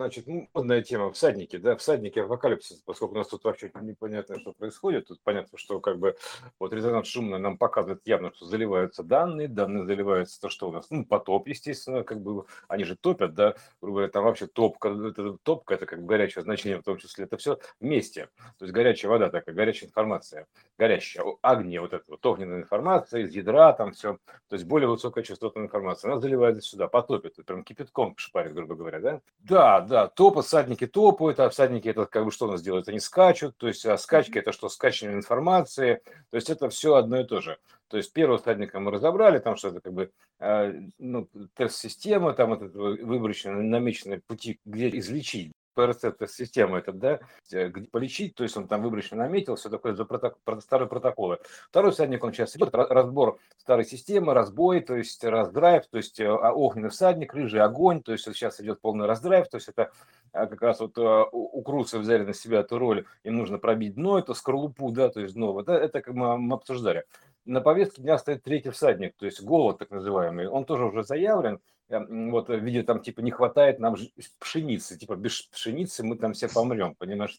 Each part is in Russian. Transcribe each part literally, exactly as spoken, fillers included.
Значит, ну, модная тема, всадники, да, всадники апокалипсиса, поскольку у нас тут вообще непонятно, что происходит. Тут понятно, что как бы вот резонанс шумный нам показывает явно, что заливаются данные, данные заливаются, то что у нас, ну, потоп, естественно, как бы, они же топят, да, грубо говоря, там вообще топка, это, топка, это как бы горячее значение в том числе, это все вместе, то есть горячая вода такая, горячая информация, горящая, огни, вот эта вот огненная информация, из ядра там все, то есть более высокая частотная информация, она заливается сюда, потопит, прям кипятком шпарит, грубо говоря, да, да, да, топы, всадники топают, а всадники это как бы что у нас делают? Они скачут, то есть а скачки это что? Скачивание информации, то есть это все одно и то же. То есть первого всадника мы разобрали, там что это как бы э, ну, тест-система, там это выборочные намеченные пути, где излечить. ПРЦ-тест-система это, да, где полечить, то есть он там выборочно наметил, все такое за протокол, старые протоколы. Второй всадник, он сейчас идет, разбор старой системы, разбой, то есть раздрайв, то есть огненный всадник, рыжий огонь, то есть сейчас идет полный раздрайв, то есть это как раз вот у Круса взяли на себя эту роль, им нужно пробить дно, это скорлупу, да, то есть дно, вот это как мы обсуждали. На повестке дня стоит третий всадник, то есть голод так называемый, он тоже уже заявлен, вот в виде там типа не хватает нам пшеницы, типа без пшеницы мы там все помрем, понимаешь,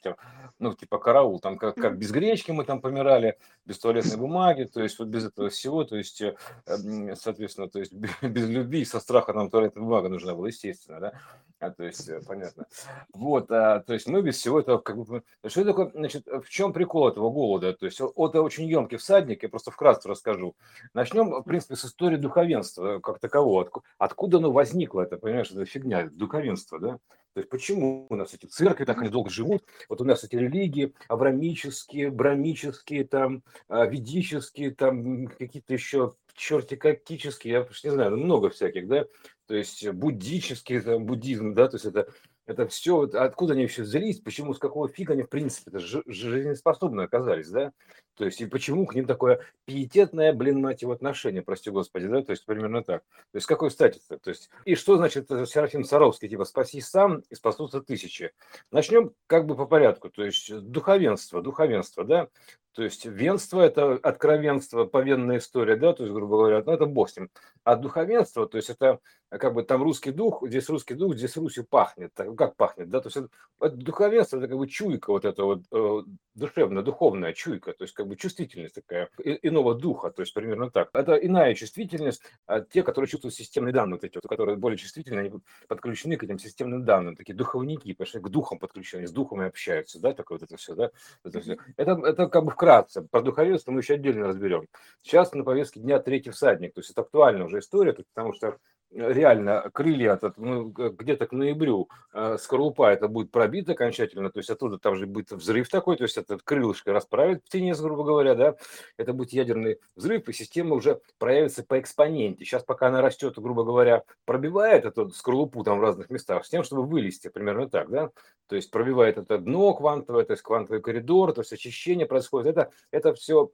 ну типа караул, там как, как без гречки мы там помирали, без туалетной бумаги, то есть вот без этого всего, то есть соответственно, то есть без любви, со страха нам туалетная бумага нужна была, естественно, да, а, то есть понятно, вот, а, то есть мы без всего этого, как бы, что такое, значит, в чем прикол этого голода, то есть это очень емкий всадник, я просто вкратце расскажу, начнем, в принципе, с истории духовенства как такового, откуда ну, возникло это, понимаешь, это фигня, духовенство, да? То есть почему у нас эти церкви так недолго живут? Вот у нас эти религии аврамические, брамические, там, ведические, там, какие-то еще чертикакические, я не знаю, много всяких, да? То есть буддический, там, буддизм, да, то есть это... Это все, откуда они вообще взялись, почему, с какого фига они, в принципе, жизнеспособны оказались, да? То есть, и почему к ним такое пиететное, блин, мать его, отношение, прости господи, да? То есть, примерно так. То есть, какой статус-то? То есть, и что значит Серафим Саровский, типа, спаси сам и спасутся тысячи? Начнем как бы по порядку, то есть, духовенство, духовенство, да? То есть, венство – это откровенство, повенная история, да, то есть, грубо говоря, ну, это бог с ним. А духовенство, то есть, это как бы там русский дух, здесь русский дух, здесь Русью пахнет, так, как пахнет, да, то есть, это, это духовенство – это как бы чуйка вот эта вот э, душевная, духовная чуйка, то есть, как бы чувствительность такая, и, иного духа, то есть, примерно так. Это иная чувствительность, а те, которые чувствуют системные данные, вот эти вот, которые более чувствительны, они подключены к этим системным данным, такие духовники, потому что к духам подключены, с духами общаются, да, такое вот это все, да, это все. Это, это как бы вкратце, про духовенство мы еще отдельно разберем. Сейчас на повестке дня третий всадник, то есть это актуальная уже история, потому что реально крылья этот, ну, где-то к ноябрю э, скорлупа это будет пробита окончательно, то есть оттуда там же будет взрыв такой, то есть это крылышко расправит птенец, грубо говоря, да, это будет ядерный взрыв, и система уже проявится по экспоненте. Сейчас пока она растет, грубо говоря, пробивает эту скорлупу там в разных местах с тем, чтобы вылезти, примерно так, да, то есть пробивает это дно квантовое, то есть квантовый коридор, то есть очищение происходит. Это, это все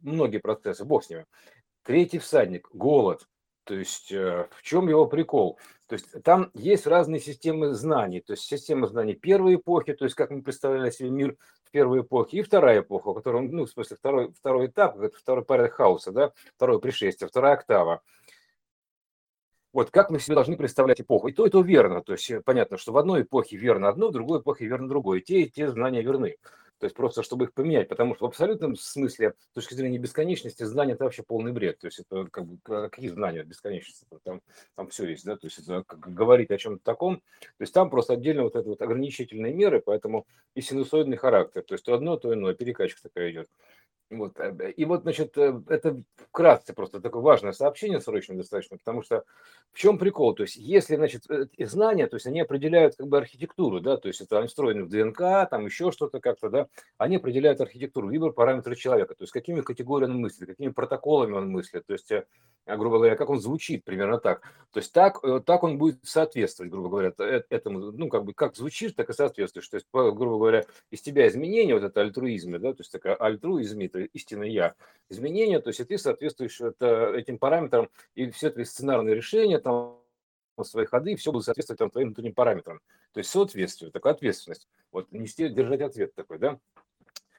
многие процессы, бог с ними. Третий всадник – голод. То есть в чем его прикол? То есть там есть разные системы знаний. То есть система знаний первой эпохи, то есть как мы представляли себе мир в первой эпохе, и вторая эпоха, в которой, ну, в смысле, второй, второй этап, второй порядок хаоса, да, второе пришествие, вторая октава. Вот как мы себе должны представлять эпоху. И то, и то верно. То есть понятно, что в одной эпохе верно одно, в другой эпохе верно другое. И те, и те знания верны. То есть просто, чтобы их поменять, потому что в абсолютном смысле, с точки зрения бесконечности, знания – это вообще полный бред. То есть это как бы, какие знания от бесконечности? Там, там все есть, да, то есть это как говорить о чем-то таком. То есть там просто отдельно вот это вот ограничительные меры, поэтому и синусоидный характер. То есть то одно, то иное, перекачка такая идет. Вот. И вот, значит, это вкратце просто такое важное сообщение срочно достаточно, потому что в чем прикол? То есть если, значит, знания, то есть они определяют как бы архитектуру, да, то есть это они встроены в ДНК, там еще что-то как-то, да, они определяют архитектуру, выбор параметры человека, то есть какими категориями он мыслит, какими протоколами он мыслит, то есть, грубо говоря, как он звучит, примерно так. То есть так, так он будет соответствовать, грубо говоря, этому, ну, как бы, как звучишь, так и соответствуешь. То есть, грубо говоря, из тебя изменение, вот это альтруизм, да, то есть такая альтруизм, это истинное я, изменение, то есть и ты соответствуешь это, этим параметрам, и все твои сценарные решения, там, свои ходы, и все будет соответствовать там, твоим внутренним параметрам. То есть соответствие, такая ответственность. Вот нести, держать ответ такой, да.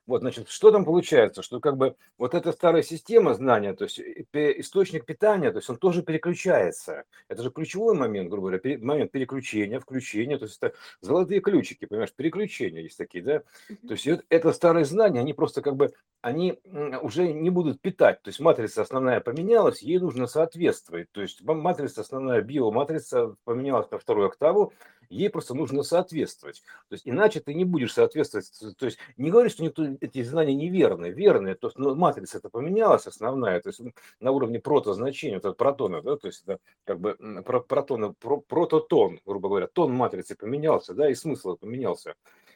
Вот, значит, что там получается, что как бы вот эта старая система знания, то есть источник питания, то есть он тоже переключается. Это же ключевой момент, грубо говоря, момент переключения, включения, то есть это золотые ключики, понимаешь, переключения есть такие, да. То есть это старые знания, они просто как бы, они уже не будут питать, то есть матрица основная поменялась, ей нужно соответствовать, то есть матрица основная, биоматрица поменялась на вторую октаву, ей просто нужно соответствовать. То есть иначе ты не будешь соответствовать. То есть не говори, что никто, эти знания неверны. Верные. То есть, ну, матрица это поменялась основная. То есть на уровне протозначения, вот это протона, да, то есть это как бы про, протона, про, прототон, грубо говоря, тон матрицы поменялся, да, и смысл поменялся.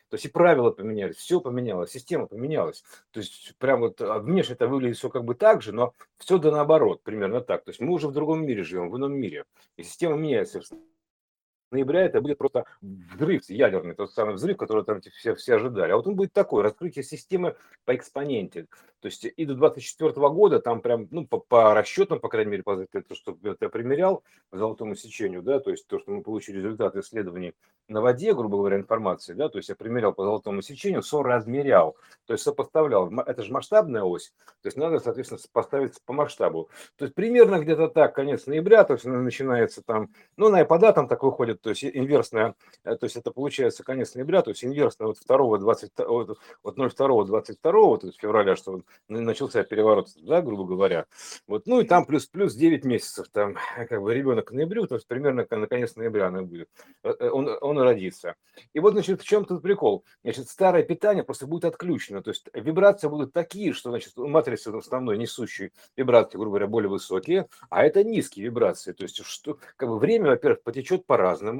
То есть и правила поменялись, все поменялось, система поменялась. То есть прям вот внешне это выглядит все как бы так же, но все да наоборот, примерно так. То есть мы уже в другом мире живем, в ином мире. И система меняется. Ноября это будет просто взрыв ядерный, тот самый взрыв, который там все, все ожидали. А вот он будет такой, раскрытие системы по экспоненте. То есть и до двадцать четвёртого года там прям, ну, по, по расчетам, по крайней мере, по, то, что я примерял по золотому сечению, да, то есть то, что мы получили результаты исследований на воде, грубо говоря, информации, да, то есть я примерял по золотому сечению, соразмерял, то есть сопоставлял. Это же масштабная ось, то есть надо, соответственно, поставить по масштабу. То есть примерно где-то так, конец ноября, то есть начинается там, ну, на айпада там так выходит, то есть инверсная, то есть это получается конец ноября, то есть инверсная вот второго, двадцать, вот ноль второго, двадцать второго, то есть февраля, что начался переворот, да, грубо говоря. Вот, ну и там плюс, плюс девять месяцев, там как бы ребенок к ноябрю, то есть примерно на конец ноября она будет, он, он родится. И вот, значит, в чем тут прикол? Значит, старое питание просто будет отключено, то есть вибрации будут такие, что, значит, матрица основной несущей вибрации, грубо говоря, более высокие, а это низкие вибрации, то есть что, как бы время, во-первых, потечет по-разному.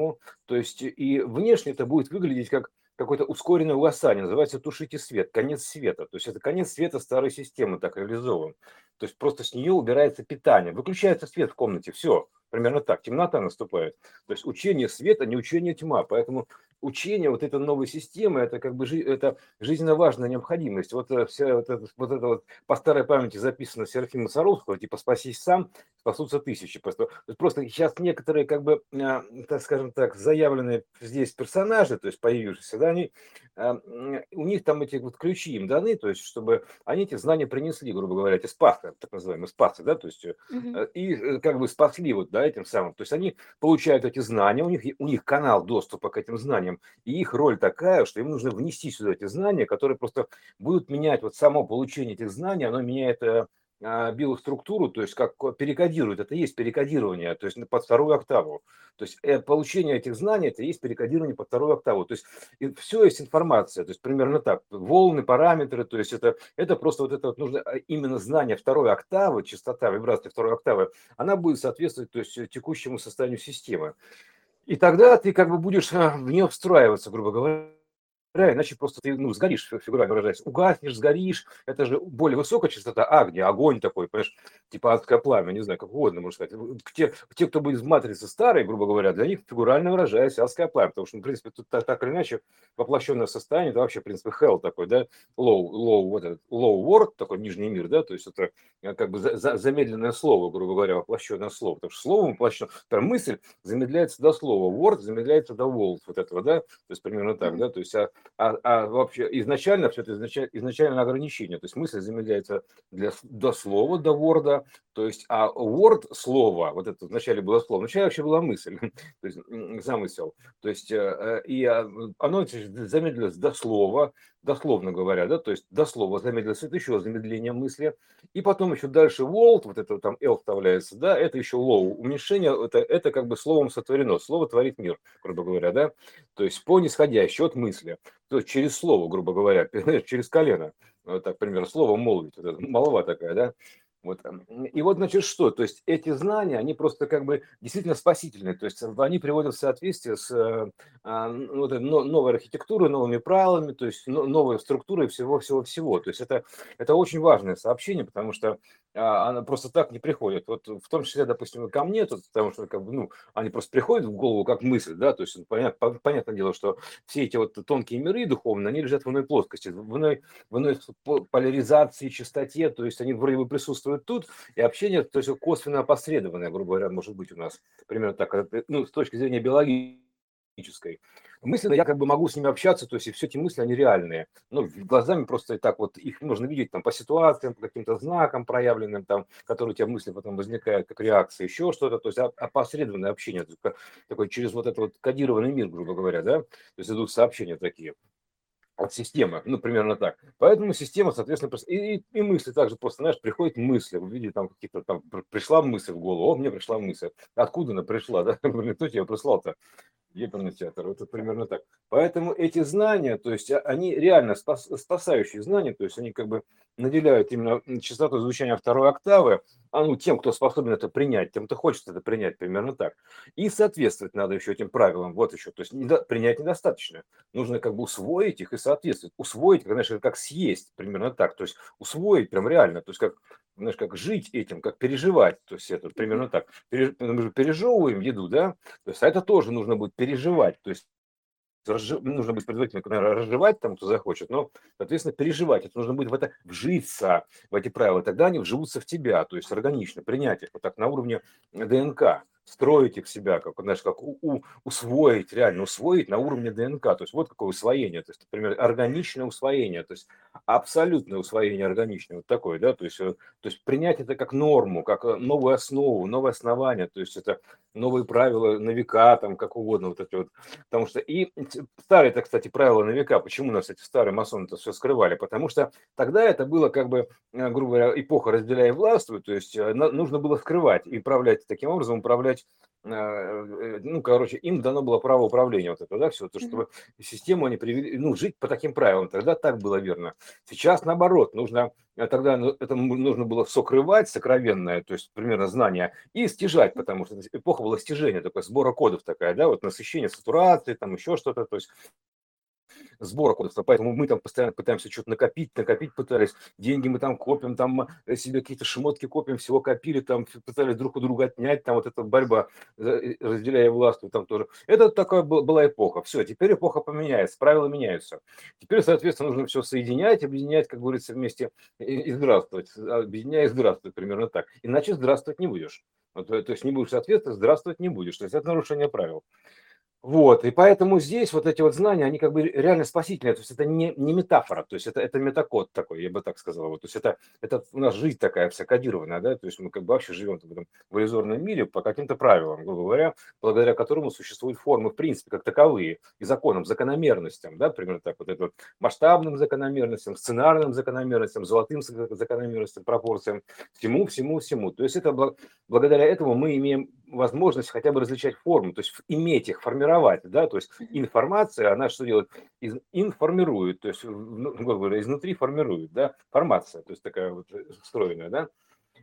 То есть и внешне это будет выглядеть как какое-то ускоренное угасание, называется «Тушите свет», конец света. То есть это конец света старой системы так реализован. То есть просто с нее убирается питание, выключается свет в комнате, все. Примерно так, темнота наступает. То есть учение света, не учение тьма. Поэтому учение вот этой новой системы, это как бы жи- это жизненно важная необходимость. Вот вся вот это, вот это вот по старой памяти записано Серафима Саровского, типа «Спасись сам, спасутся тысячи». Просто, просто сейчас некоторые, как бы, так скажем так, заявленные здесь персонажи, то есть появившиеся, да, они, у них там эти вот ключи им даны, то есть чтобы они эти знания принесли, грубо говоря, эти спасы, так называемые спасы, да, то есть mm-hmm. и как бы спасли вот, да, этим самым. То есть они получают эти знания, у них, у них канал доступа к этим знаниям, и их роль такая, что им нужно внести сюда эти знания, которые просто будут менять вот само получение этих знаний, оно меняет биоструктуру, то есть как перекодирует, это и есть перекодирование, то есть под вторую октаву. То есть получение этих знаний, это и есть перекодирование под вторую октаву. То есть все есть информация, то есть примерно так, волны, параметры, то есть это, это просто вот это вот нужно именно знание второй октавы, частота вибрации второй октавы, она будет соответствовать, то есть текущему состоянию системы. И тогда ты как бы будешь в нее встраиваться, грубо говоря. Иначе просто ты, ну, сгоришь, фигурально выражаясь, угаснешь, сгоришь, это же более высокая частота огни, огонь такой, понимаешь, типа адское пламя, не знаю, как угодно, можно сказать. Те, те, кто будет в матрице старой, грубо говоря, для них, фигурально выражаясь, адское пламя, потому что, ну, в принципе, тут так, так или иначе воплощенное состояние, это вообще, в принципе, hell такой, да, low, low, вот этот, low world, такой нижний мир, да, то есть это как бы за, за, замедленное слово, грубо говоря, воплощенное слово, потому что слово воплощено, мысль замедляется до слова, word замедляется до world, вот этого, да, то есть примерно так, да, то есть а А, а вообще изначально все это изначально, изначально ограничение, то есть мысль замедляется для, до слова, до ворда, то есть а word слово, вот это вначале было слово, вначале вообще была мысль, то есть замысел, то есть и оно замедлилось до слова, дословно говоря, да, то есть до слова замедлилось, это еще замедление мысли, и потом еще дальше world, вот это там L вставляется, да, это еще low, уменьшение, это, это как бы словом сотворено, слово творит мир, грубо говоря, да, то есть по нисходящей от мысли. То есть через слово, грубо говоря, через колено, вот так, например, слово молвить, вот молва такая, да. Вот. И вот, значит, что? То есть эти знания, они просто как бы действительно спасительные, то есть они приводят в соответствие с а, вот, но, новой архитектурой, новыми правилами, то есть но, новой структурой всего-всего-всего. То есть это, это очень важное сообщение, потому что а, она просто так не приходит. Вот в том числе, допустим, ко мне, тут, потому что как бы, ну, они просто приходят в голову как мысль, да, то есть ну, понятно, понятное дело, что все эти вот тонкие миры духовные, они лежат в иной плоскости, в иной, в иной поляризации, частоте, то есть они вроде бы присутствуют тут, и общение, то есть косвенно опосредованное, грубо говоря, может быть у нас, примерно так, ну, с точки зрения биологии, психической. Мысленно я как бы могу с ними общаться, то есть и все эти мысли, они реальные. Ну, глазами просто так вот их нужно видеть там по ситуациям, по каким-то знакам проявленным, там, которые у тебя в мысли потом возникают, как реакция, еще что-то. То есть опосредованное общение, такое через вот этот вот кодированный мир, грубо говоря, да, то есть идут сообщения такие. От системы, ну, примерно так. Поэтому система, соответственно, и, и, и мысли также просто, знаешь, приходят мысли, в виде там каких-то там, пришла мысль в голову, о, мне пришла мысль. Откуда она пришла, да? Кто тебе прислал-то? Гиперный театр, это примерно так. Поэтому эти знания, то есть они реально спас, спасающие знания, то есть они как бы наделяют именно частоту звучания второй октавы, а ну тем, кто способен это принять, тем, кто хочет это принять, примерно так. И соответствовать надо еще этим правилам, вот еще, то есть недо, принять недостаточно. Нужно как бы усвоить их и соответствовать. Усвоить, знаешь, как съесть, примерно так, то есть усвоить прям реально, то есть как, знаешь, как жить этим, как переживать, то есть это примерно так. Переж, мы же пережевываем еду, да, то есть а это тоже нужно будет переживать, то есть разжи... нужно быть предварительно, наверное, разжевать там, кто захочет, но, соответственно, переживать. Это нужно будет в это вжиться, в эти правила. Тогда они вживутся в тебя, то есть органично, принять их вот так на уровне ДНК, строить их в себя, как, знаешь, как у, у, усвоить, реально усвоить на уровне ДНК. То есть вот какое усвоение, то есть, например, органичное усвоение, то есть абсолютное усвоение органичное, вот такое, да, то есть, то есть принять это как норму, как новую основу, новое основание, то есть это новые правила на века, там, как угодно, вот эти вот, потому что и старые, это, кстати, правила на века, почему у нас эти старые масоны это все скрывали, потому что тогда это было как бы, грубо говоря, эпоха разделяй и властвуй, то есть нужно было скрывать и управлять таким образом, управлять ну, короче, им дано было право управления вот это, да, все, то, чтобы систему они привели, ну, жить по таким правилам, тогда так было верно. Сейчас, наоборот, нужно, тогда это нужно было сокрывать, сокровенное, то есть, примерно, знание, и стяжать, потому что эпоха была стяжения, такое, сбора кодов такая, да, вот насыщение, сатурации, там, еще что-то, то есть, сбора кодов, поэтому мы там постоянно пытаемся что-то накопить, накопить пытались, деньги мы там копим, там себе какие-то шмотки копим, всего копили, там пытались друг у друга отнять, там вот эта борьба, разделяя власть, там тоже. Это такая была эпоха, все, теперь эпоха поменяется, правила меняются. Теперь, соответственно, нужно все соединять, объединять, как говорится, вместе и здравствовать, объединяя и здравствовать, примерно так, иначе здравствовать не будешь. То есть не будешь соответствовать, здравствовать не будешь, то есть это нарушение правил. Вот, и поэтому здесь вот эти вот знания, они как бы реально спасительные, то есть это не, не метафора, то есть это, это метакод такой, я бы так сказал, вот, то есть это, это у нас жизнь такая вся кодированная, да, то есть мы как бы вообще живем в этом иллюзорном мире по каким-то правилам, грубо говоря, благодаря которому существуют формы в принципе как таковые, и законам, закономерностям, да, примерно так вот, это вот масштабным закономерностям, сценарным закономерностям, золотым закономерностям, пропорциям, всему, всему, всему, то есть это благодаря этому мы имеем возможность хотя бы различать формы, то есть иметь их, формировать, да, то есть информация, она что делает? Из, информирует, то есть изнутри формирует, да, формация, то есть такая вот встроенная, да.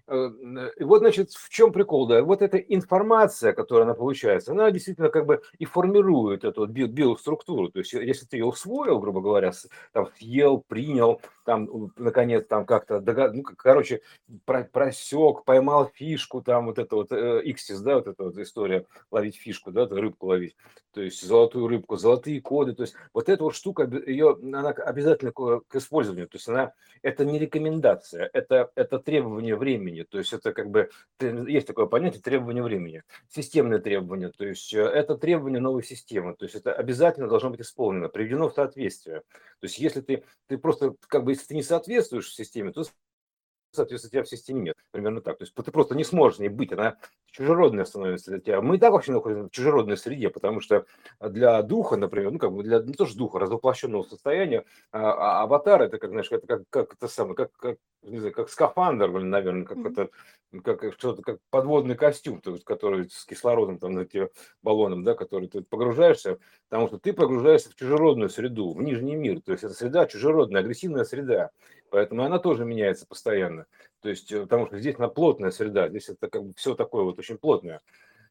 И вот, значит, в чем прикол, да, вот эта информация, которая она получается, она действительно как бы и формирует эту би- биоструктуру, то есть если ты ее усвоил, грубо говоря, там, съел, принял, там, наконец, там, как-то, догад... ну, короче, про- просек, поймал фишку, там, вот это вот, э, иксис, да, вот эта вот история, ловить фишку, да, рыбку ловить, то есть золотую рыбку, золотые коды, то есть вот эта вот штука, ее, она обязательно к, к использованию, то есть она, это не рекомендация, это, это требование времени. То есть это как бы, есть такое понятие требования времени, системные требования, то есть это требование новой системы, то есть это обязательно должно быть исполнено, приведено в соответствие. То есть если ты, ты просто как бы, если ты не соответствуешь системе, то соответственно тебя в системе нет, примерно так. То есть ты просто не сможешь не быть, она чужеродная становится для тебя. Мы и так вообще находимся в чужеродной среде, потому что для духа, например, ну как бы для, не то что духа, развоплощенного состояния, а, а, аватар это как, знаешь, это как, как это самое, как, как, не знаю, как скафандр, наверное, как, это, как, что-то, как подводный костюм, то есть, который с кислородом, там, баллоном, да, который ты погружаешься, потому что ты погружаешься в чужеродную среду, в нижний мир, то есть это среда чужеродная, агрессивная среда, поэтому она тоже меняется постоянно. То есть, потому что здесь она плотная среда, здесь это как бы все такое вот очень плотное,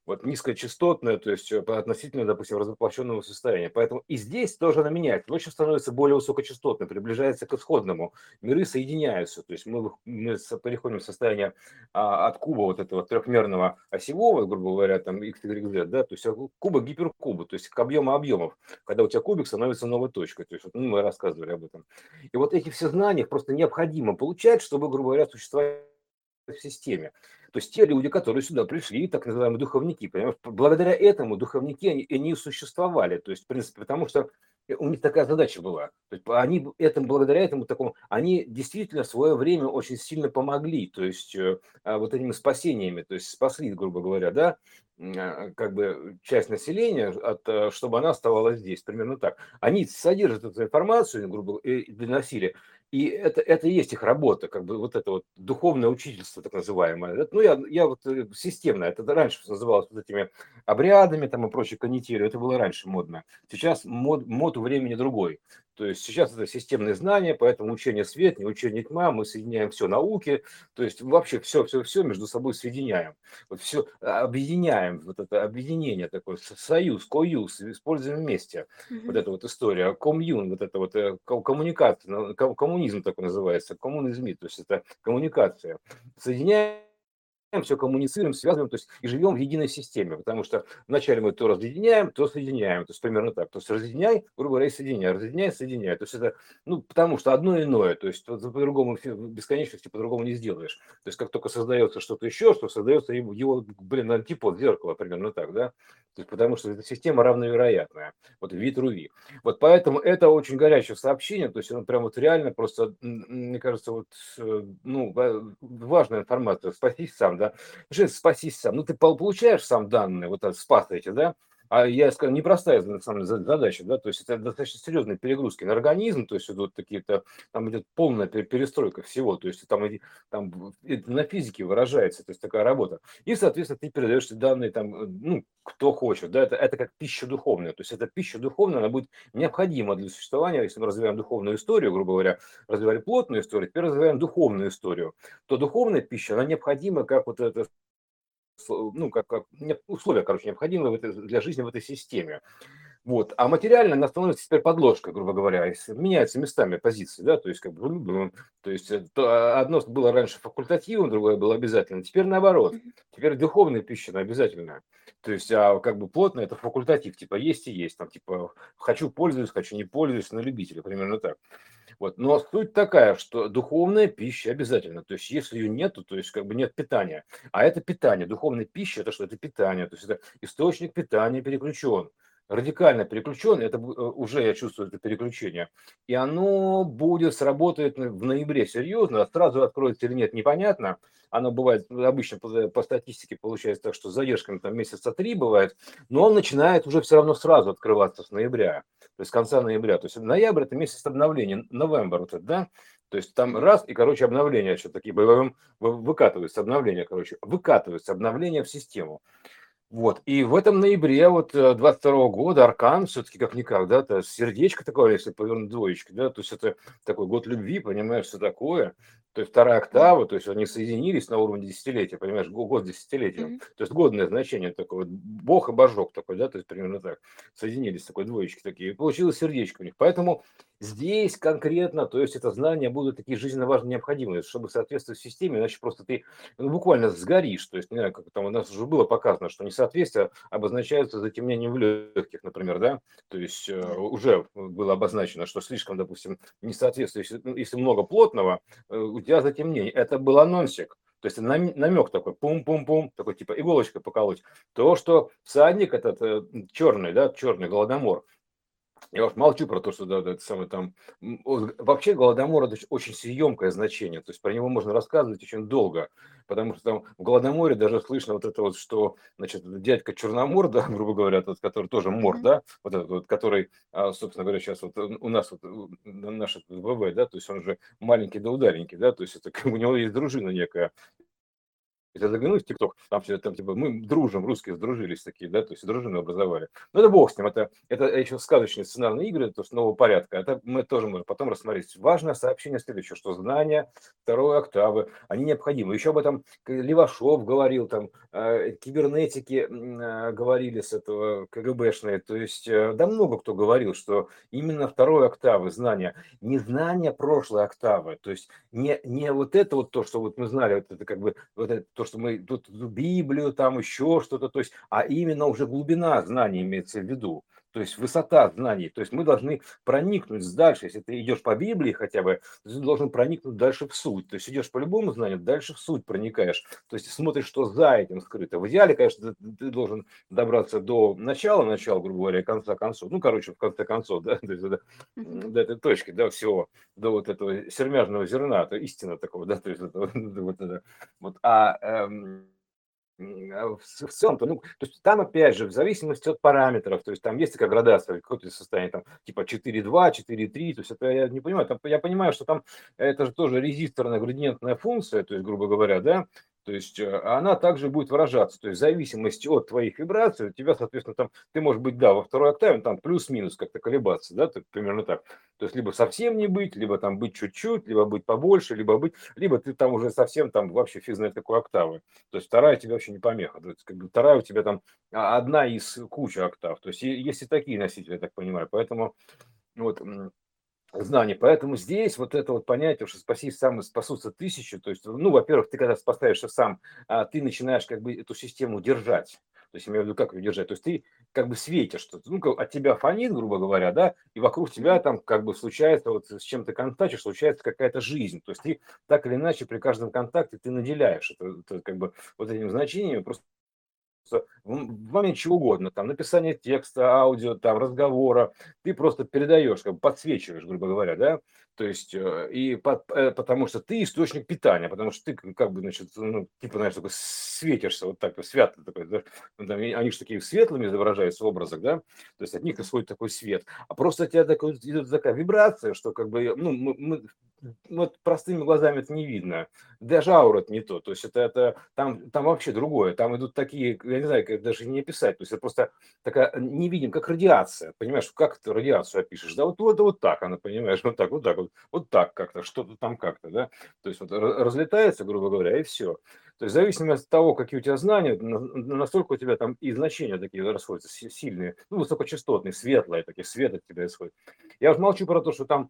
вот низкочастотное, то есть относительно, допустим, развоплощенного состояния. Поэтому и здесь тоже она меняется, ночью становится более высокочастотной, приближается к исходному, миры соединяются, то есть мы, мы переходим в состояние а, от куба вот этого трехмерного осевого, грубо говоря, там x, y, z, да, то есть куба гиперкуба, то есть к объему объемов, когда у тебя кубик становится новой точкой, то есть ну, мы рассказывали об этом. И вот эти все знания просто необходимо получать, чтобы, грубо говоря, существовать в системе. То есть те люди, которые сюда пришли, так называемые духовники, понимаешь, благодаря этому духовники, они, они существовали, то есть, в принципе, потому что у них такая задача была. То есть они этому, благодаря этому такому, они действительно в свое время очень сильно помогли, то есть вот этими спасениями, то есть спасли, грубо говоря, да, как бы часть населения, от, чтобы она оставалась здесь, примерно так. Они содержат эту информацию, грубо говоря, доносили, и это, это и есть их работа, как бы вот это вот духовное учительство, так называемое. Ну, я, я вот системно, это раньше называлось вот этими обрядами там и прочей канителью, это было раньше модно. Сейчас мод, мод у времени другой. То есть сейчас это системные знания, поэтому учение свет, не учение тьма, мы соединяем все науки, то есть вообще все-все-все между собой соединяем. Вот все объединяем, вот это объединение такое, союз, коюз, используем вместе. Mm-hmm. Вот эта вот история, комьюн, вот это вот коммуникация, коммунизм так называется, коммунизм, то есть это коммуникация. Соединяем. Все коммуницируем, связываем, то есть и живем в единой системе, потому что вначале мы то разъединяем, то соединяем, то есть примерно так, то есть разъединяй, грубо говоря, и соединяй, разъединяй, соединяй, то есть это, ну, потому что одно иное, то есть по-другому, в бесконечности по-другому не сделаешь, то есть как только создается что-то еще, что создается его, блин, антипод, зеркало, примерно так, да, то есть потому что эта система равновероятная, вот вид руви, вот поэтому это очень горячее сообщение, то есть оно прям вот реально просто, мне кажется, вот, ну, важная информация, спасись сам, да, жизнь, спасись сам. Ну, ты получаешь сам данные, вот спас эти, да, а я скажу, непростая на самом деле задача, да, то есть это достаточно серьезные перегрузки на организм, то есть идут такие-то, там идет полная перестройка всего, то есть там, там на физике выражается, то есть такая работа. И, соответственно, ты передаешь данные там, ну, кто хочет, да, это, это как пища духовная, то есть эта пища духовная, она будет необходима для существования, если мы развиваем духовную историю, грубо говоря, развивали плотную историю, теперь развиваем духовную историю, то духовная пища, она необходима как вот это, ну, как, как условия, короче, необходимые для жизни в этой системе. Вот. А материально она становится теперь подложкой, грубо говоря, меняются местами позиции, да, то есть, как бы, то есть одно было раньше факультативом, другое было обязательно, теперь наоборот, теперь духовная пища, она обязательная, то есть, а как бы плотно это факультатив, типа есть и есть, там, типа хочу пользуюсь, хочу не пользуюсь, на любителя, примерно так. Вот. Но суть такая, что духовная пища обязательно, то есть если ее нету, то есть как бы нет питания, а это питание, духовная пища, это что? Это питание, то есть это источник питания переключен. Радикально переключен, это уже я чувствую это переключение, и оно будет сработать в ноябре серьезно, сразу откроется или нет, непонятно, оно бывает, обычно по, по статистике получается так, что с задержками там месяца три бывает, но он начинает уже все равно сразу открываться с ноября, то есть с конца ноября, то есть ноябрь это месяц обновления, новембр вот это, да, то есть там раз, и, короче, обновления, что такие выкатываются обновления, короче, выкатываются обновления в систему. Вот, и в этом ноябре вот двадцать второго года аркан все-таки как-никак, да, то сердечко такое, если повернуть двоечки, да, то есть это такой год любви, понимаешь, все такое, то есть вторая октава, то есть они соединились на уровне десятилетия, понимаешь, год десятилетия, mm-hmm. то есть годное значение такое, вот бог и божок такой, да, то есть примерно так, соединились такой двоечки такие, и получилось сердечко у них, поэтому здесь конкретно, то есть это знания будут такие жизненно важные, необходимые, чтобы соответствовать системе, иначе просто ты ну, буквально сгоришь, то есть, не знаю, как там у нас уже было показано, что несоответствие обозначается затемнением в легких, например, да, то есть э, уже было обозначено, что слишком, допустим, несоответствие, если, если много плотного, э, у тебя затемнение, это был анонсик. То есть намек такой, пум-пум-пум, такой типа иголочкой поколоть. То, что всадник этот э, черный, да, черный голодомор, я уж молчу про то, что да, да, это самое там. Вообще Голодомор – это очень съемкое значение, то есть про него можно рассказывать очень долго, потому что там в Голодоморе даже слышно вот это вот, что, значит, дядька Черномор, да, грубо говоря, тот, который тоже мор, да, вот этот вот, который, собственно говоря, сейчас вот у нас вот наш ВВ, да, то есть он же маленький да удаленький, да, то есть это, у него есть дружина некая. Если я заглянусь в ТикТок, там, там типа мы дружим, русские сдружились такие, да, то есть дружину образовали. Но это бог с ним, это, это еще сказочные сценарные игры, то есть нового порядка. Это мы тоже можем потом рассмотреть. Важное сообщение следующее, что знания второй октавы, они необходимы. Еще об этом Левашов говорил, там э, кибернетики э, говорили с этого КГБшные, то есть э, да много кто говорил, что именно второй октавы знания, не знания прошлой октавы, то есть не, не вот это вот то, что вот мы знали, вот это как бы вот это, то, что мы тут Библию, там еще что-то, то есть, а именно уже глубина знаний имеется в виду. то есть высота знаний, то есть мы должны проникнуть дальше, если ты идешь по Библии хотя бы, ты должен проникнуть дальше в суть, то есть идешь по любому знанию, дальше в суть проникаешь, то есть смотришь, что за этим скрыто. В идеале, конечно, ты должен добраться до начала, начала, грубо говоря, конца концов, ну, короче, в конце концов, да, то есть, до, до этой точки, да, всего, до вот этого сермяжного зерна, то истина такого, да, то есть этого, вот это, вот, а... Эм... В целом-то, ну, то есть там, опять же, в зависимости от параметров, то есть там есть такая градация, какое-то состояние, там, типа четыре два, четыре три, то есть это я не понимаю, там, я понимаю, что там это же тоже резисторно-градиентная функция, то есть, грубо говоря, да, то есть она также будет выражаться, то есть в зависимости от твоих вибраций, у тебя, соответственно, там, ты можешь быть, да, во второй октаве, там плюс-минус как-то колебаться, да, так, примерно так. То есть либо совсем не быть, либо там быть чуть-чуть, либо быть побольше, либо быть, либо ты там уже совсем там вообще фиг знает какой октавы. То есть вторая у тебя вообще не помеха, то есть как бы вторая у тебя там одна из кучи октав. То есть есть и такие носители, я так понимаю, поэтому вот... знаний. Поэтому здесь вот это вот понятие, что спаси сам, спасутся тысячи, то есть, ну, во-первых, ты когда спасаешься сам, ты начинаешь как бы эту систему держать. То есть, я имею в виду, как ее держать. То есть, ты как бы светишь, что ну, от тебя фонит, грубо говоря, да, и вокруг тебя там как бы случается, вот с чем ты контактишь, случается какая-то жизнь. То есть, ты так или иначе при каждом контакте ты наделяешь это, это как бы вот этим значением, просто в момент чего угодно, там, написание текста, аудио, там, разговора, ты просто передаешь, как бы подсвечиваешь, грубо говоря, да, то есть, и под, потому что ты источник питания, потому что ты, как бы, значит, ну, типа, знаешь, такой светишься, вот так, свято такой, да? Они же такие светлыми изображаются в образах, да, то есть от них исходит такой свет, а просто у тебя такой, идет такая вибрация, что, как бы, ну, мы, мы вот простыми глазами это не видно. Даже аура это не то. То есть это, это там, там вообще другое. Там идут такие, я не знаю, как даже не описать. То есть это просто такая, не видим, как радиация. Понимаешь, как ты радиацию опишешь? Да вот, вот, вот так она, понимаешь, вот так, вот так, вот, вот так как-то, что-то там как-то, да. То есть вот разлетается, грубо говоря, и все. То есть в зависимости от того, какие у тебя знания, настолько у тебя там и значения такие расходятся сильные, ну, высокочастотные, светлые такие, свет от тебя исходит. Я уже молчу про то, что там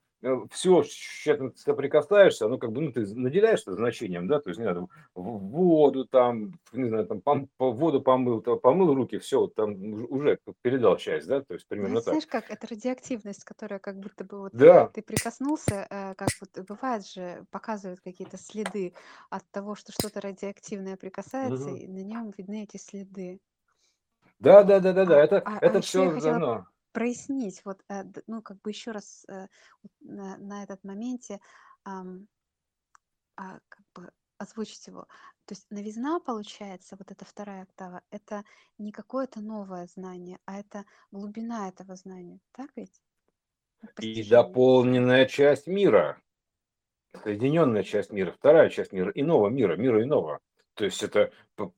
все, что ты прикасаешься, оно как бы, ну, ты наделяешь это значением, да, то есть, не знаю, там, воду там, не знаю, там, пом- воду помыл, там, помыл руки, все, вот, там уже передал часть, да, то есть примерно ну, так. Знаешь, как это радиоактивность, которая как будто бы вот да. ты прикоснулся, как вот бывает же, показывают какие-то следы от того, что что-то радиоактивное, активная прикасается, угу. и на нем видны эти следы. Да, да, да, да, да. Это, а, это а все заодно. Прояснить, вот, ну, как бы еще раз на, на этот моменте а, а, как бы озвучить его. То есть новизна, получается, вот эта вторая октава, это не какое-то новое знание, а это глубина этого знания, так ведь? И дополненная часть мира. Соединенная часть мира, вторая часть мира, иного мира, мира иного. То есть это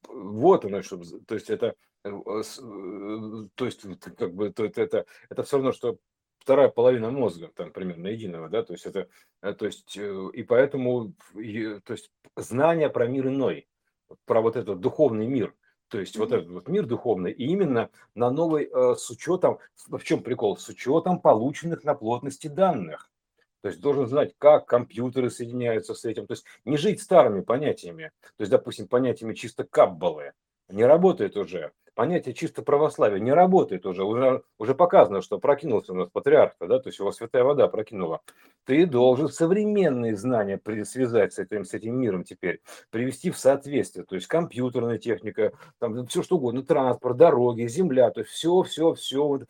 вот оно, чтобы, то есть это, то есть как бы то, это, это все равно, что вторая половина мозга, там примерно единого, да, то есть это, то есть и поэтому, то есть знание про мир иной, про вот этот духовный мир. То есть mm-hmm. вот этот вот мир духовный, и именно на новый, с учетом, в чем прикол, с учетом полученных на плотности данных. То есть должен знать, как компьютеры соединяются с этим. То есть не жить старыми понятиями. То есть, допустим, понятиями чисто каббалы. Не работает уже. Понятие чисто православия не работает уже. Уже, уже показано, что прокинулся у нас патриарх, да, то есть его святая вода прокинула. Ты должен современные знания связать с этим, с этим миром теперь, привести в соответствие. То есть компьютерная техника, там все что угодно, транспорт, дороги, земля, то есть все, все, все. Вот.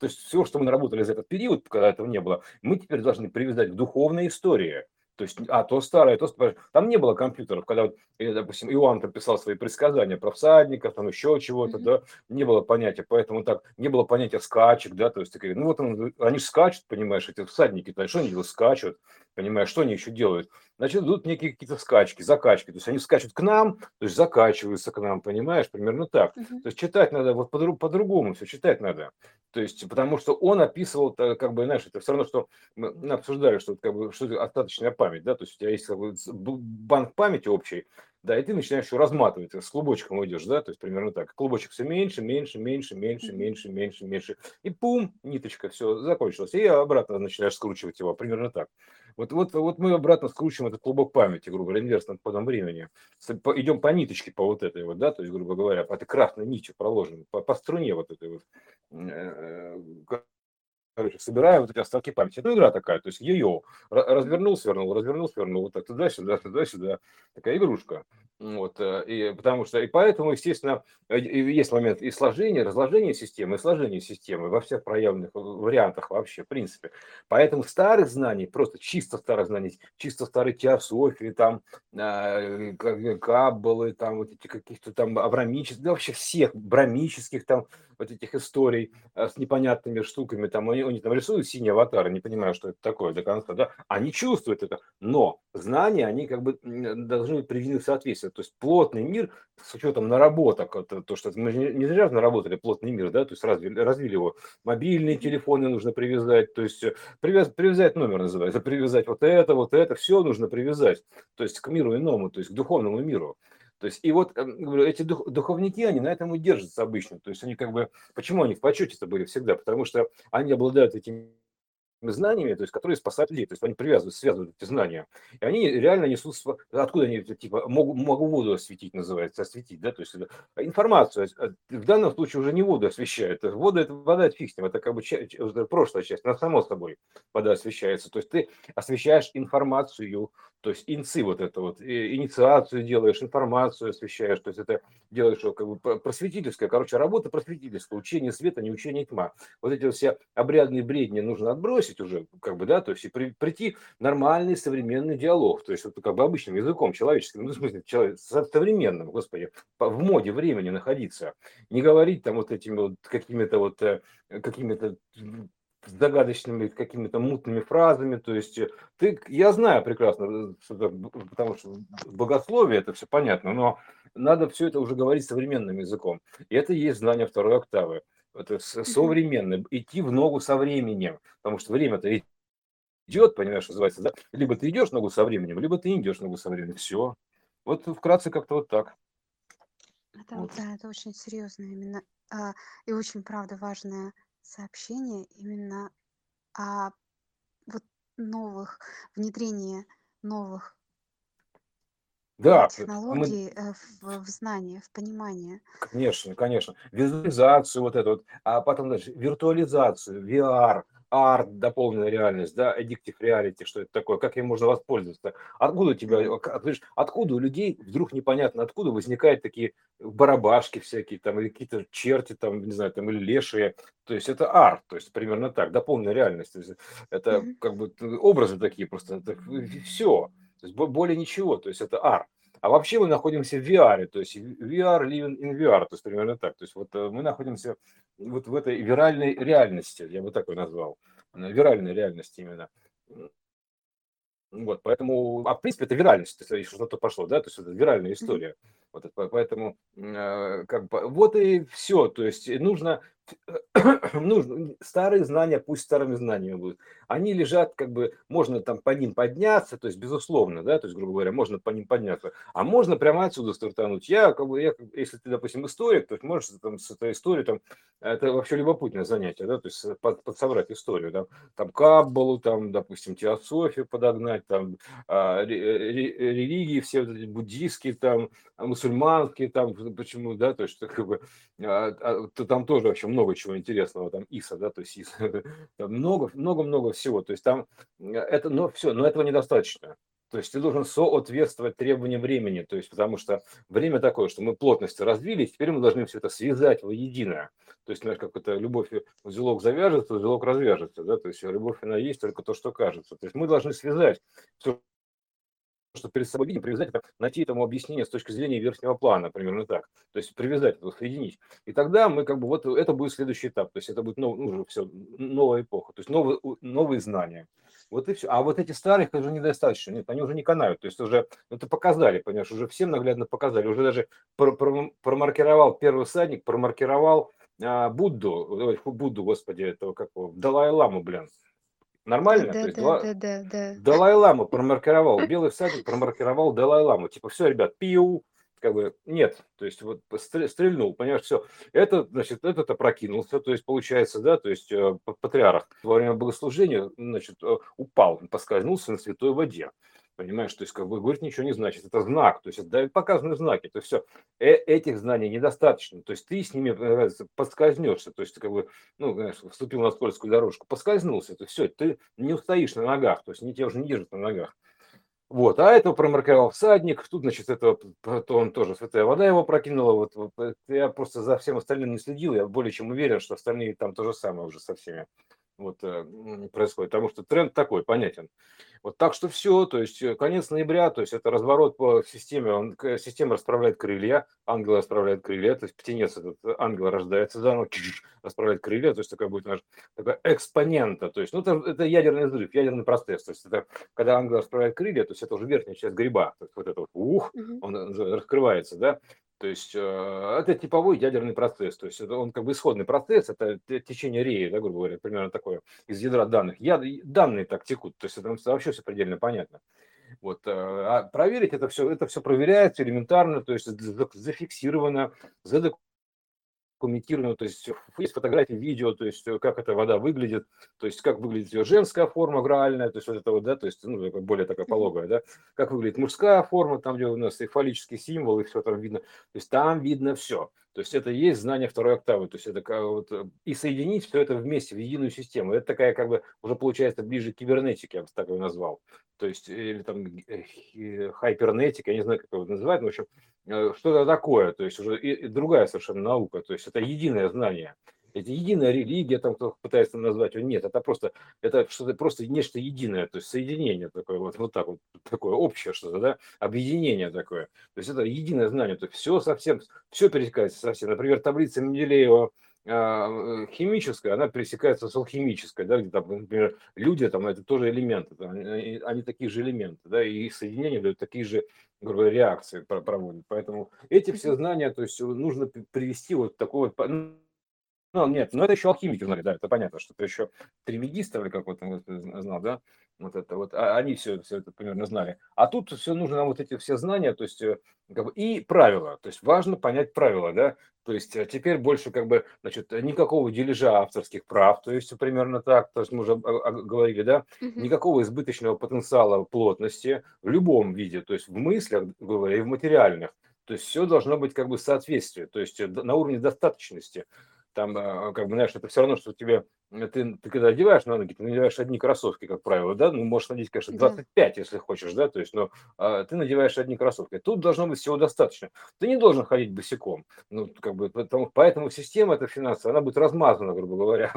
То есть все, что мы наработали за этот период, когда этого не было, мы теперь должны привязать к духовной истории. То есть, а то старое, то старое. Там не было компьютеров, когда, допустим, Иоанн писал свои предсказания про всадников, там еще чего-то, mm-hmm. да, не было понятия, поэтому так, не было понятия скачек, да, то есть, такие, ну вот он, они скачут, понимаешь, эти всадники, что они делают, скачут, понимаешь, что они еще делают? Значит, идут некие какие-то скачки, закачки, то есть, они скачут к нам, то есть, закачиваются к нам, понимаешь, примерно так. Mm-hmm. То есть, читать надо вот по-другому, все читать надо, то есть, потому что он описывал, как бы, знаешь, это все равно, что мы обсуждали, что это как бы, что остаточная память. Память, да, то есть у тебя есть банк памяти общий, да, и ты начинаешь ее разматывать, с клубочком идешь, да, то есть примерно так, клубочек все меньше, меньше, меньше, меньше, меньше, меньше, меньше, и пум, ниточка, все, закончилось, и обратно начинаешь скручивать его, примерно так. Вот, вот, вот мы обратно скручиваем этот клубок памяти, грубо говоря, инверсным ходом времени, идем по ниточке, по вот этой вот, да, то есть, грубо говоря, по этой красной нитью проложим, по, по струне вот этой вот, короче, собираю вот эти остатки памяти. Это игра такая, то есть йо-йо. Развернул, свернул, развернул, свернул, вот так, туда-сюда, туда-сюда. Такая игрушка. Вот, и, потому что, и поэтому, естественно, есть момент и сложения, разложения системы, и сложения системы во всех проявленных вариантах вообще, в принципе. Поэтому старых знаний, просто чисто старых знаний, чисто старые теософии, там, каббалы, там, вот эти каких-то там аврамических, да, вообще всех брамических там, вот этих историй с непонятными штуками, там, они, они там рисуют синие аватары, не понимаю, что это такое до конца, да, они чувствуют это, но знания, они как бы должны быть приведены в соответствие, то есть плотный мир с учетом наработок, это, то, что мы же не зря наработали плотный мир, да, то есть развили, развили его, мобильные телефоны нужно привязать, то есть привяз, привязать номер называется, привязать вот это, вот это, все нужно привязать, то есть к миру иному, то есть к духовному миру. То есть, и вот эти дух, духовники, они на этом и держатся обычно. То есть, они как бы, почему они в почете-то были всегда? Потому что они обладают этими знаниями, то есть, которые спасают людей. То есть, они привязывают, связывают эти знания. И они реально несут, откуда они, типа, могу, могу воду осветить, называется, осветить, да, то есть, информацию. В данном случае уже не воду освещают. Вода, это, вода, это фиг с ним, это как бы часть, прошлая часть, она само собой вода освещается. То есть, ты освещаешь информацию. То есть инцы вот это вот, инициацию делаешь, информацию освещаешь, то есть это делаешь как бы просветительская, короче, работа просветительская, учение света, не учение тьма. Вот эти вот все обрядные бредни нужно отбросить уже, как бы, да, то есть и при, прийти в нормальный современный диалог, то есть вот как бы обычным языком, человеческим, ну, в смысле, человек, современным, господи, в моде времени находиться, не говорить там вот этими вот какими-то вот, какими-то... с загадочными какими-то мутными фразами, то есть ты, я знаю прекрасно, потому что богословие, это все понятно, но надо все это уже говорить современным языком. И это и есть знание второй октавы, это современное, идти в ногу со временем, потому что время-то идет, понимаешь, называется, да? Либо ты идешь в ногу со временем, либо ты не идешь в ногу со временем, все. Вот вкратце как-то вот так. Это, вот. Да, это очень серьезно именно, и очень, правда, важное сообщение именно о вот новых, внедрении новых да, технологий мы... в, в знание, в понимание. Конечно, конечно. Визуализацию вот эту вот, а потом дальше виртуализацию, ви ар, арт, дополненная реальность, да, addictive reality, что это такое, как им можно воспользоваться. Откуда у тебя, откуда у людей вдруг непонятно, откуда возникают такие барабашки всякие, там, или какие-то черти, там, не знаю, там, или лешие. То есть это арт, то есть примерно так, дополненная реальность. То есть это mm-hmm. как бы образы такие просто, это все, то есть более ничего, то есть это арт. А вообще мы находимся в ви ар, то есть ви ар living in ви ар, то есть примерно так. То есть вот мы находимся вот в этой виральной реальности, я бы так ее назвал, виральной реальности именно. Вот, поэтому, а в принципе это виральность, если что-то пошло, да, то есть это виральная история. Вот, поэтому как бы, вот и все, то есть нужно, нужно, старые знания, пусть старыми знаниями будут, они лежат, как бы, можно там по ним подняться, то есть безусловно, да, то есть, грубо говоря, можно по ним подняться, а можно прямо отсюда стартануть. Я, как бы, я, если ты, допустим, историк, то есть можешь там с этой историей, там, это вообще любопытное занятие, да, то есть под, подсобрать историю, да? Там каббалу, там, допустим, теософию подогнать, там, э, религии все, буддистские, там, мусульманские, там, почему, да, то есть, как бы, а, а, там тоже вообще много чего интересного, там, Иса, да, то есть, Иса, много-много-много всего, то есть, там, это, но все, но этого недостаточно, то есть, ты должен соответствовать требованиям времени, то есть, потому что время такое, что мы плотность развили, теперь мы должны все это связать воедино, то есть, знаешь, как это любовь, узелок завяжется, узелок развяжется, да, то есть, любовь, она есть только то, что кажется, то есть, мы должны связать все, что перед собой видим, привязать это, найти этому объяснение с точки зрения верхнего плана, примерно так. То есть привязать это, соединить. И тогда мы как бы, вот это будет следующий этап, то есть это будет нов, ну, уже все, новая эпоха, то есть новые, новые знания. Вот и все. А вот эти старых уже недостаточно, нет, они уже не канают, то есть уже это показали, понимаешь, уже всем наглядно показали, уже даже промаркировал первый всадник, промаркировал а, Будду, ой, Будду, господи, этого какого, Далай-ламу, блин. Нормально? Да, да, Дала... да, да, да. Далай-ламу промаркировал, Белый всадник промаркировал Далай-ламу. Типа, все, ребят, пиу, как бы, нет, то есть вот стрельнул, понимаешь, все. Это, значит, этот опрокинулся, то есть получается, да, то есть патриарх во время богослужения, значит, упал, поскользнулся на святой воде. Понимаешь, то есть, как бы, говорить ничего не значит. Это знак, то есть, это показаны знаки. То есть, все, э- этих знаний недостаточно. То есть, ты с ними подскользнешься. То есть, ты, как бы, ну, конечно, вступил на скользкую дорожку, поскользнулся. То есть, все, ты не устоишь на ногах. То есть, они тебя уже не держат на ногах. Вот, а этого промаркировал всадник. Тут, значит, это, то он тоже, святая вода его прокинула. Вот, вот, я просто за всем остальным не следил. Я более чем уверен, что остальные там то же самое уже со всеми. Вот происходит, потому что тренд такой, понятен. Вот так что все, то есть конец ноября, то есть это разворот по системе, он, система расправляет крылья, ангелы расправляют крылья, то есть птенец этот ангел рождается, да, он расправляет крылья, то есть такая будет такая экспонента, то есть, ну это, это ядерный взрыв, ядерный процесс, то есть это когда ангел расправляет крылья, то есть это уже верхняя часть гриба, то есть вот это вот, ух, он раскрывается, да. То есть это типовой ядерный процесс, то есть это он как бы исходный процесс, это течение реи, да, грубо говоря, примерно такое, из ядра данных. Я, данные так текут, то есть это вообще все предельно понятно. Вот, а проверить это все, это все проверяется элементарно, то есть зафиксировано, задокументировано, то есть есть фотографии, видео, то есть как эта вода выглядит, то есть как выглядит ее женская форма граальная, то есть вот это вот, да, то есть ну, более такая пологая, да, как выглядит мужская форма, там где у нас и фаллический символ, и все там видно, то есть там видно все. То есть это и есть знание второй октавы, то есть это как вот, и соединить все это вместе в единую систему. Это такая как бы уже получается ближе к кибернетике, я бы так ее назвал, то есть или там хайпернетика, я не знаю, как его называют, но в общем что-то такое, то есть уже и, и другая совершенно наука, то есть это единое знание. Это единая религия, там кто пытается назвать, нет, это просто, это что-то просто нечто единое, то есть соединение такое, вот, вот так вот, такое общее что-то, да, объединение такое, то есть это единое знание, то есть все совсем, все пересекается совсем, например, таблица Менделеева химическая, она пересекается с алхимической, да, где там, например, люди, там, это тоже элементы, там, они, они такие же элементы, да, и их соединения дают такие же, грубо говоря, реакции проводят, поэтому эти все знания, то есть нужно привести вот такого вот, ну, нет, но ну, это еще алхимики знали, да, это понятно, что это еще тримегист, или как вот он знал, да, вот это вот, а они все, все это примерно знали. А тут все нужно нам вот эти все знания, то есть, как бы, и правила, то есть важно понять правила, да, то есть теперь больше, как бы, значит, никакого дележа авторских прав, то есть примерно так, то есть мы уже говорили, да, никакого избыточного потенциала плотности в любом виде, то есть в мыслях, говоря, и в материальных, то есть все должно быть, как бы, в соответствии, то есть на уровне достаточности. Там, как бы, знаешь, это все равно, что тебе, ты, ты когда одеваешь на ноги, ты надеваешь одни кроссовки, как правило, да, ну, можешь надеть, конечно, двадцать пять, да, если хочешь, да, то есть, но а, ты надеваешь одни кроссовки. Тут должно быть всего достаточно. Ты не должен ходить босиком, ну, как бы, потому, поэтому система эта финансовая, она будет размазана, грубо говоря,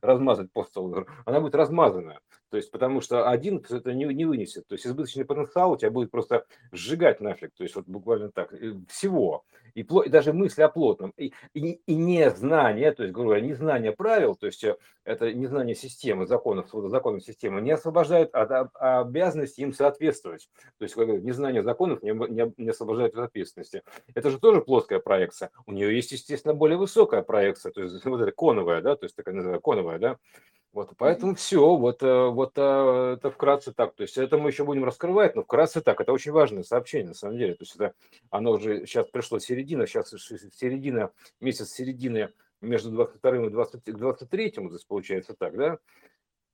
размазать по столу, она будет размазана, то есть, потому что один это не, не вынесет, то есть, избыточный потенциал у тебя будет просто сжигать нафиг, то есть, вот буквально так, всего, и, пло, и даже мысли о плотном, и, и, и не знаю, то есть, грубо говоря, незнание правил, то есть это незнание системы, законов, законов системы не освобождает от обязанности им соответствовать. То есть, незнание законов не, не, не освобождает от ответственности. Это же тоже плоская проекция. У нее есть, естественно, более высокая проекция, то есть вот это коновая, да, то есть такая называемая коновая, да. Вот, поэтому все, вот, вот это вкратце так. То есть это мы еще будем раскрывать, но вкратце так. Это очень важное сообщение, на самом деле. То есть это, оно уже сейчас пришло середина, сейчас середина, месяц середины между двадцать вторым и двадцать третьим, то есть получается так, да?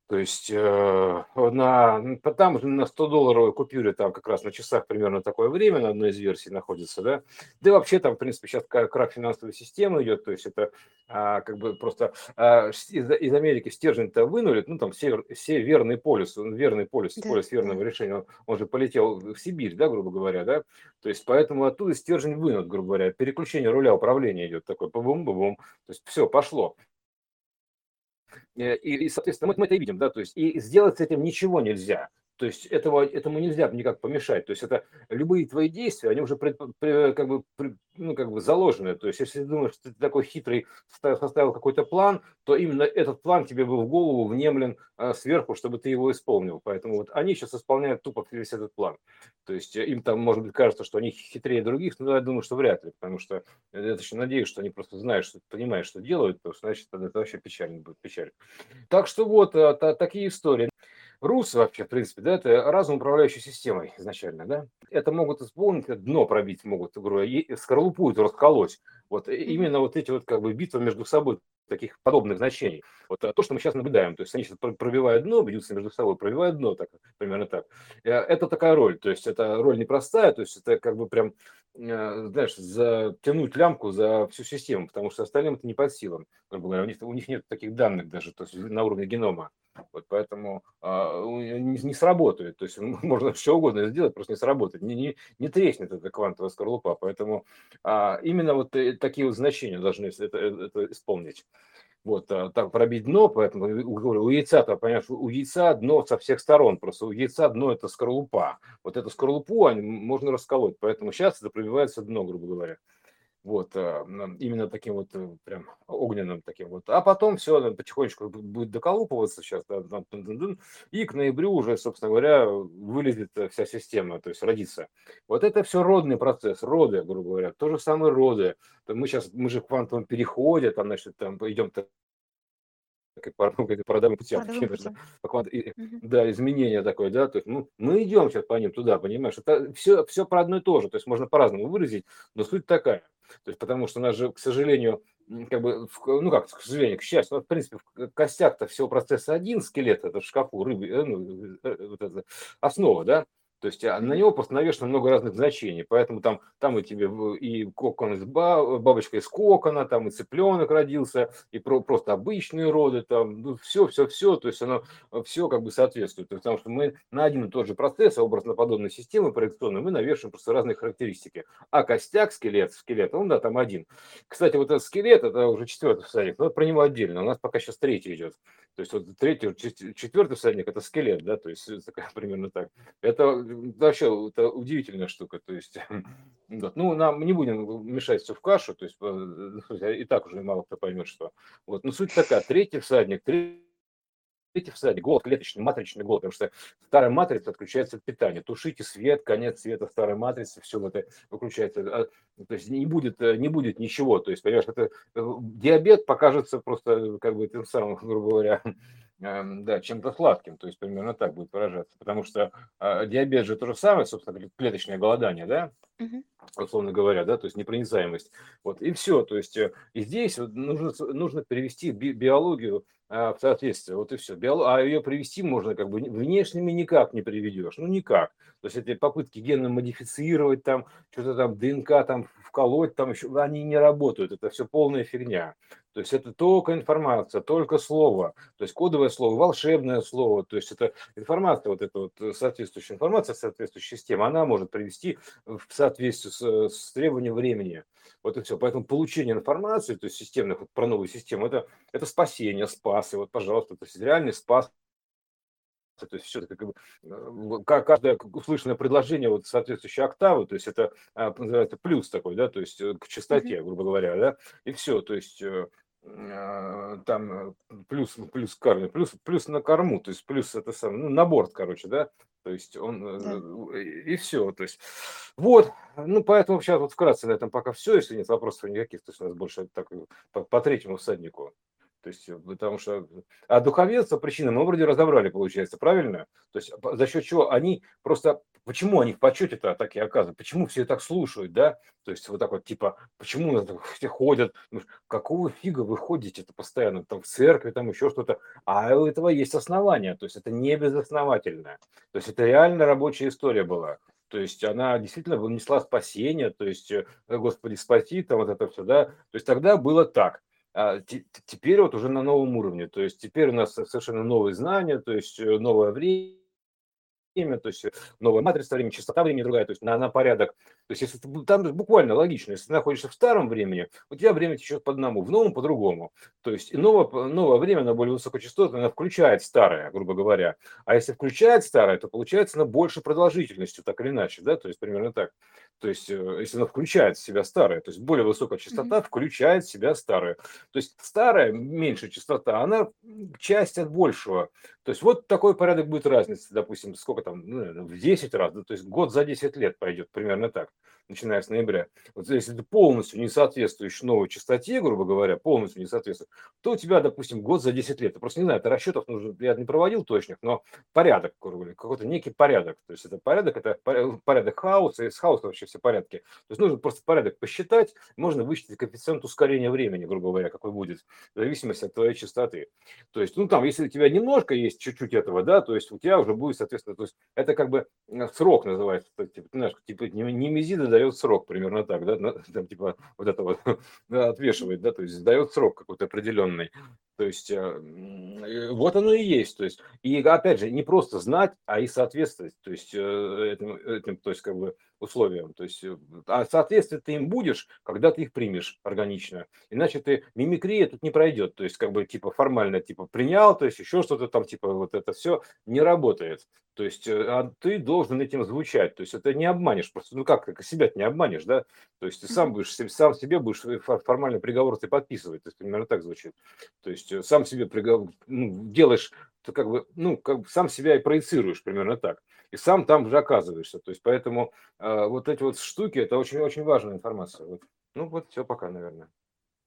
То есть э, на, там на сто долларовой купюре там как раз на часах примерно такое время на одной из версий находится, да. Да и вообще там, в принципе, сейчас крах финансовой системы идет, то есть это а, как бы просто а, из, из Америки стержень-то вынули, ну там север, северный полюс, верный полюс, да, полюс верного решения, он, он же полетел в Сибирь, да, грубо говоря, да. То есть поэтому оттуда стержень вынут, грубо говоря, переключение руля управления идет такое, бум-бум-бум, то есть все, пошло. И, и, соответственно, мы, мы это видим, да, то есть и сделать с этим ничего нельзя. То есть этого, этому нельзя никак помешать. То есть это любые твои действия, они уже пред, пред, как бы, пред, ну, как бы заложены. То есть если ты думаешь, что ты такой хитрый, составил какой-то план, то именно этот план тебе был в голову внемлен а, сверху, чтобы ты его исполнил. Поэтому вот они сейчас исполняют тупо весь этот план. То есть им там, может быть, кажется, что они хитрее других, но я думаю, что вряд ли. Потому что я точно надеюсь, что они просто знают, что понимают, что делают, потому что, значит, тогда это вообще печально будет, печаль. Так что вот а, та, такие истории. РУС вообще, в принципе, да, это разум, управляющий системой изначально, да. Это могут исполнить, дно пробить могут, говорю, скорлупу эту расколоть. Вот именно вот эти вот как бы битвы между собой таких подобных значений. Вот то, что мы сейчас наблюдаем, то есть они сейчас пробивают дно, бьются между собой, пробивают дно, так, примерно так. Это такая роль, то есть это роль непростая, то есть это как бы прям, знаешь, затянуть лямку за всю систему, потому что остальным это не под силам. У них, у них нет таких данных даже, то есть на уровне генома. Вот поэтому а, не, не сработает, то есть можно все угодно сделать, просто не сработает, не, не, не треснет эта квантовая скорлупа, поэтому а, именно вот такие вот значения должны это, это исполнить. Вот, а, так пробить дно, поэтому говорю, у яйца, то понимаешь, у яйца дно со всех сторон, просто у яйца дно это скорлупа, вот эту скорлупу они, можно расколоть, поэтому сейчас это пробивается дно, грубо говоря. Вот, именно таким вот прям огненным таким вот. А потом все потихонечку будет доколупываться сейчас. Да, и к ноябрю уже, собственно говоря, вылезет вся система, то есть родится. Вот это все родный процесс, роды, грубо говоря. То же самое роды. Мы сейчас, мы же в квантовом переходе, там, значит, там идем так, по, по родовым путям, да, изменение такое, да, то есть, ну, мы идем сейчас по ним туда, понимаешь, это все, все про одно и то же, то есть можно по-разному выразить, но суть такая, то есть потому что у нас же, к сожалению, как бы, ну как, к сожалению, к счастью, в принципе, в костях-то всего процесса один скелет, это в шкафу, рыбы, ну, вот это основа, да. То есть на него просто навешено много разных значений, поэтому там, там и тебе и кокон из баб, бабочка из кокона, там и цыпленок родился, и про, просто обычные роды, там, ну, все, все, все, то есть оно все как бы соответствует, то есть, потому что мы на один и тот же процесс, образно-подобной системы проекционной, мы навешиваем просто разные характеристики, а костяк, скелет, скелет, он, да, там один. Кстати, вот этот скелет, это уже четвертый всадник, но про него отдельно, у нас пока сейчас третий идет, то есть вот третий, четвертый всадник, это скелет, да, то есть такая, примерно так, это... Вообще, это удивительная штука, то есть, вот. Ну, нам не будем мешать все в кашу, то есть, и так уже мало кто поймет, что, вот, но суть такая, третий всадник, третий Эти всадник, голод, клеточный, матричный голод, потому что старая матрица отключается от питания. Тушите свет, конец света старой матрицы, все это выключается. То есть не будет, не будет ничего. То есть, понимаешь, это, диабет покажется просто, как бы, тем самым, грубо говоря, да, чем-то сладким. То есть примерно так будет выражаться. Потому что диабет же то же самое, собственно, клеточное голодание, да? Угу. Условно говоря, да, то есть непроницаемость. Вот, и все. То есть, и здесь нужно, нужно перевести би- биологию а, в соответствие. Вот и все. Биолог... А ее привести можно, как бы, внешними никак не приведешь. Ну, никак. То есть эти попытки генно модифицировать, там, что-то там, ДНК там вколоть, там еще, они не работают. Это все полная фигня. То есть это только информация, только слово. То есть кодовое слово, волшебное слово. То есть это информация, вот эта вот соответствующая информация, соответствующая система, она может привести в соответствие в соответствии с, с требованием времени. Вот и все. Поэтому получение информации, то есть системных, вот про новую систему, это, это спасение, спас. И вот, пожалуйста, то есть реальный спас. То есть все это как бы, каждое услышанное предложение вот соответствующей октавы, то есть это называется плюс такой, да, то есть к частоте, грубо говоря, да, и все, то есть... там плюс плюс кармы, плюс плюс на корму, то есть плюс это сам, ну, на борт, короче, да, то есть он, да. и, и все, то есть вот, ну, поэтому сейчас вот вкратце на этом пока все, если нет вопросов никаких, то есть у нас больше так по, по третьему всаднику, то есть потому что, а духовенство причины мы вроде разобрали, получается, правильно, то есть за счет чего они просто, почему они в почете-то так и оказывают? Почему все так слушают, да? То есть вот так вот, типа, почему все ходят? Какого фига вы ходите-то постоянно? Там в церкви, там еще что-то. А у этого есть основания. То есть это не безосновательно. То есть это реально рабочая история была. То есть она действительно внесла спасение. То есть, Господи, спаси, там вот это все, да? То есть тогда было так. А теперь вот уже на новом уровне. То есть теперь у нас совершенно новые знания, то есть новое время. время, то есть новая матрица времени, частота времени другая, то есть на, на порядок. То есть если ты, там буквально логично, если ты находишься в старом времени, у тебя время течет по одному, в новом по-другому. То есть новое, новое время, оно более высокочастотное, оно включает старое, грубо говоря. А если включает старое, то получается на большей продолжительностью, так или иначе, да, то есть примерно так. То есть если оно включает в себя старое, то есть более высокая частота mm-hmm. включает в себя старое. То есть старая, меньшая частота, она часть от большего. То есть вот такой порядок будет разница, допустим, сколько там, ну, в десять раз, да, то есть год за десять лет пойдет, примерно так, начиная с ноября. Вот если ты полностью не соответствуешь новой частоте, грубо говоря, полностью не соответствуешь, то у тебя, допустим, год за десять лет. Я просто не знаю, это расчетов нужно, я не проводил точных, но порядок, какой-то некий порядок. То есть это порядок, это порядок хаоса, и с хаоса вообще все порядки. То есть нужно просто порядок посчитать, можно высчитать коэффициент ускорения времени, грубо говоря, какой будет, в зависимости от твоей частоты. То есть, ну там, если у тебя немножко есть чуть-чуть этого, да, то есть у тебя уже будет, соответственно, то есть это как бы срок называется, типа, знаешь, типа немезида дает срок, примерно так, да, там, типа вот это вот отвешивает, да, то есть дает срок какой-то определенный. То есть вот оно и есть, то есть и опять же не просто знать, а и соответствовать, то есть этим, этим то есть как бы условиям, то есть а соответствовать ты им будешь, когда ты их примешь органично, иначе ты мимикрия тут не пройдет, то есть как бы типа формально типа принял, то есть еще что-то там типа вот это все не работает, то есть а ты должен этим звучать, то есть это не обманешь просто, ну как, как себя не обманешь, да, то есть ты сам будешь сам себе будешь формальный приговор ты подписывать, то есть примерно так звучит, то есть сам себе приговор, ну, делаешь, ты как бы, ну, как бы сам себя и проецируешь, примерно так. И сам там же оказываешься. То есть, поэтому э, вот эти вот штуки, это очень-очень важная информация. Вот. Ну, вот все, пока, наверное.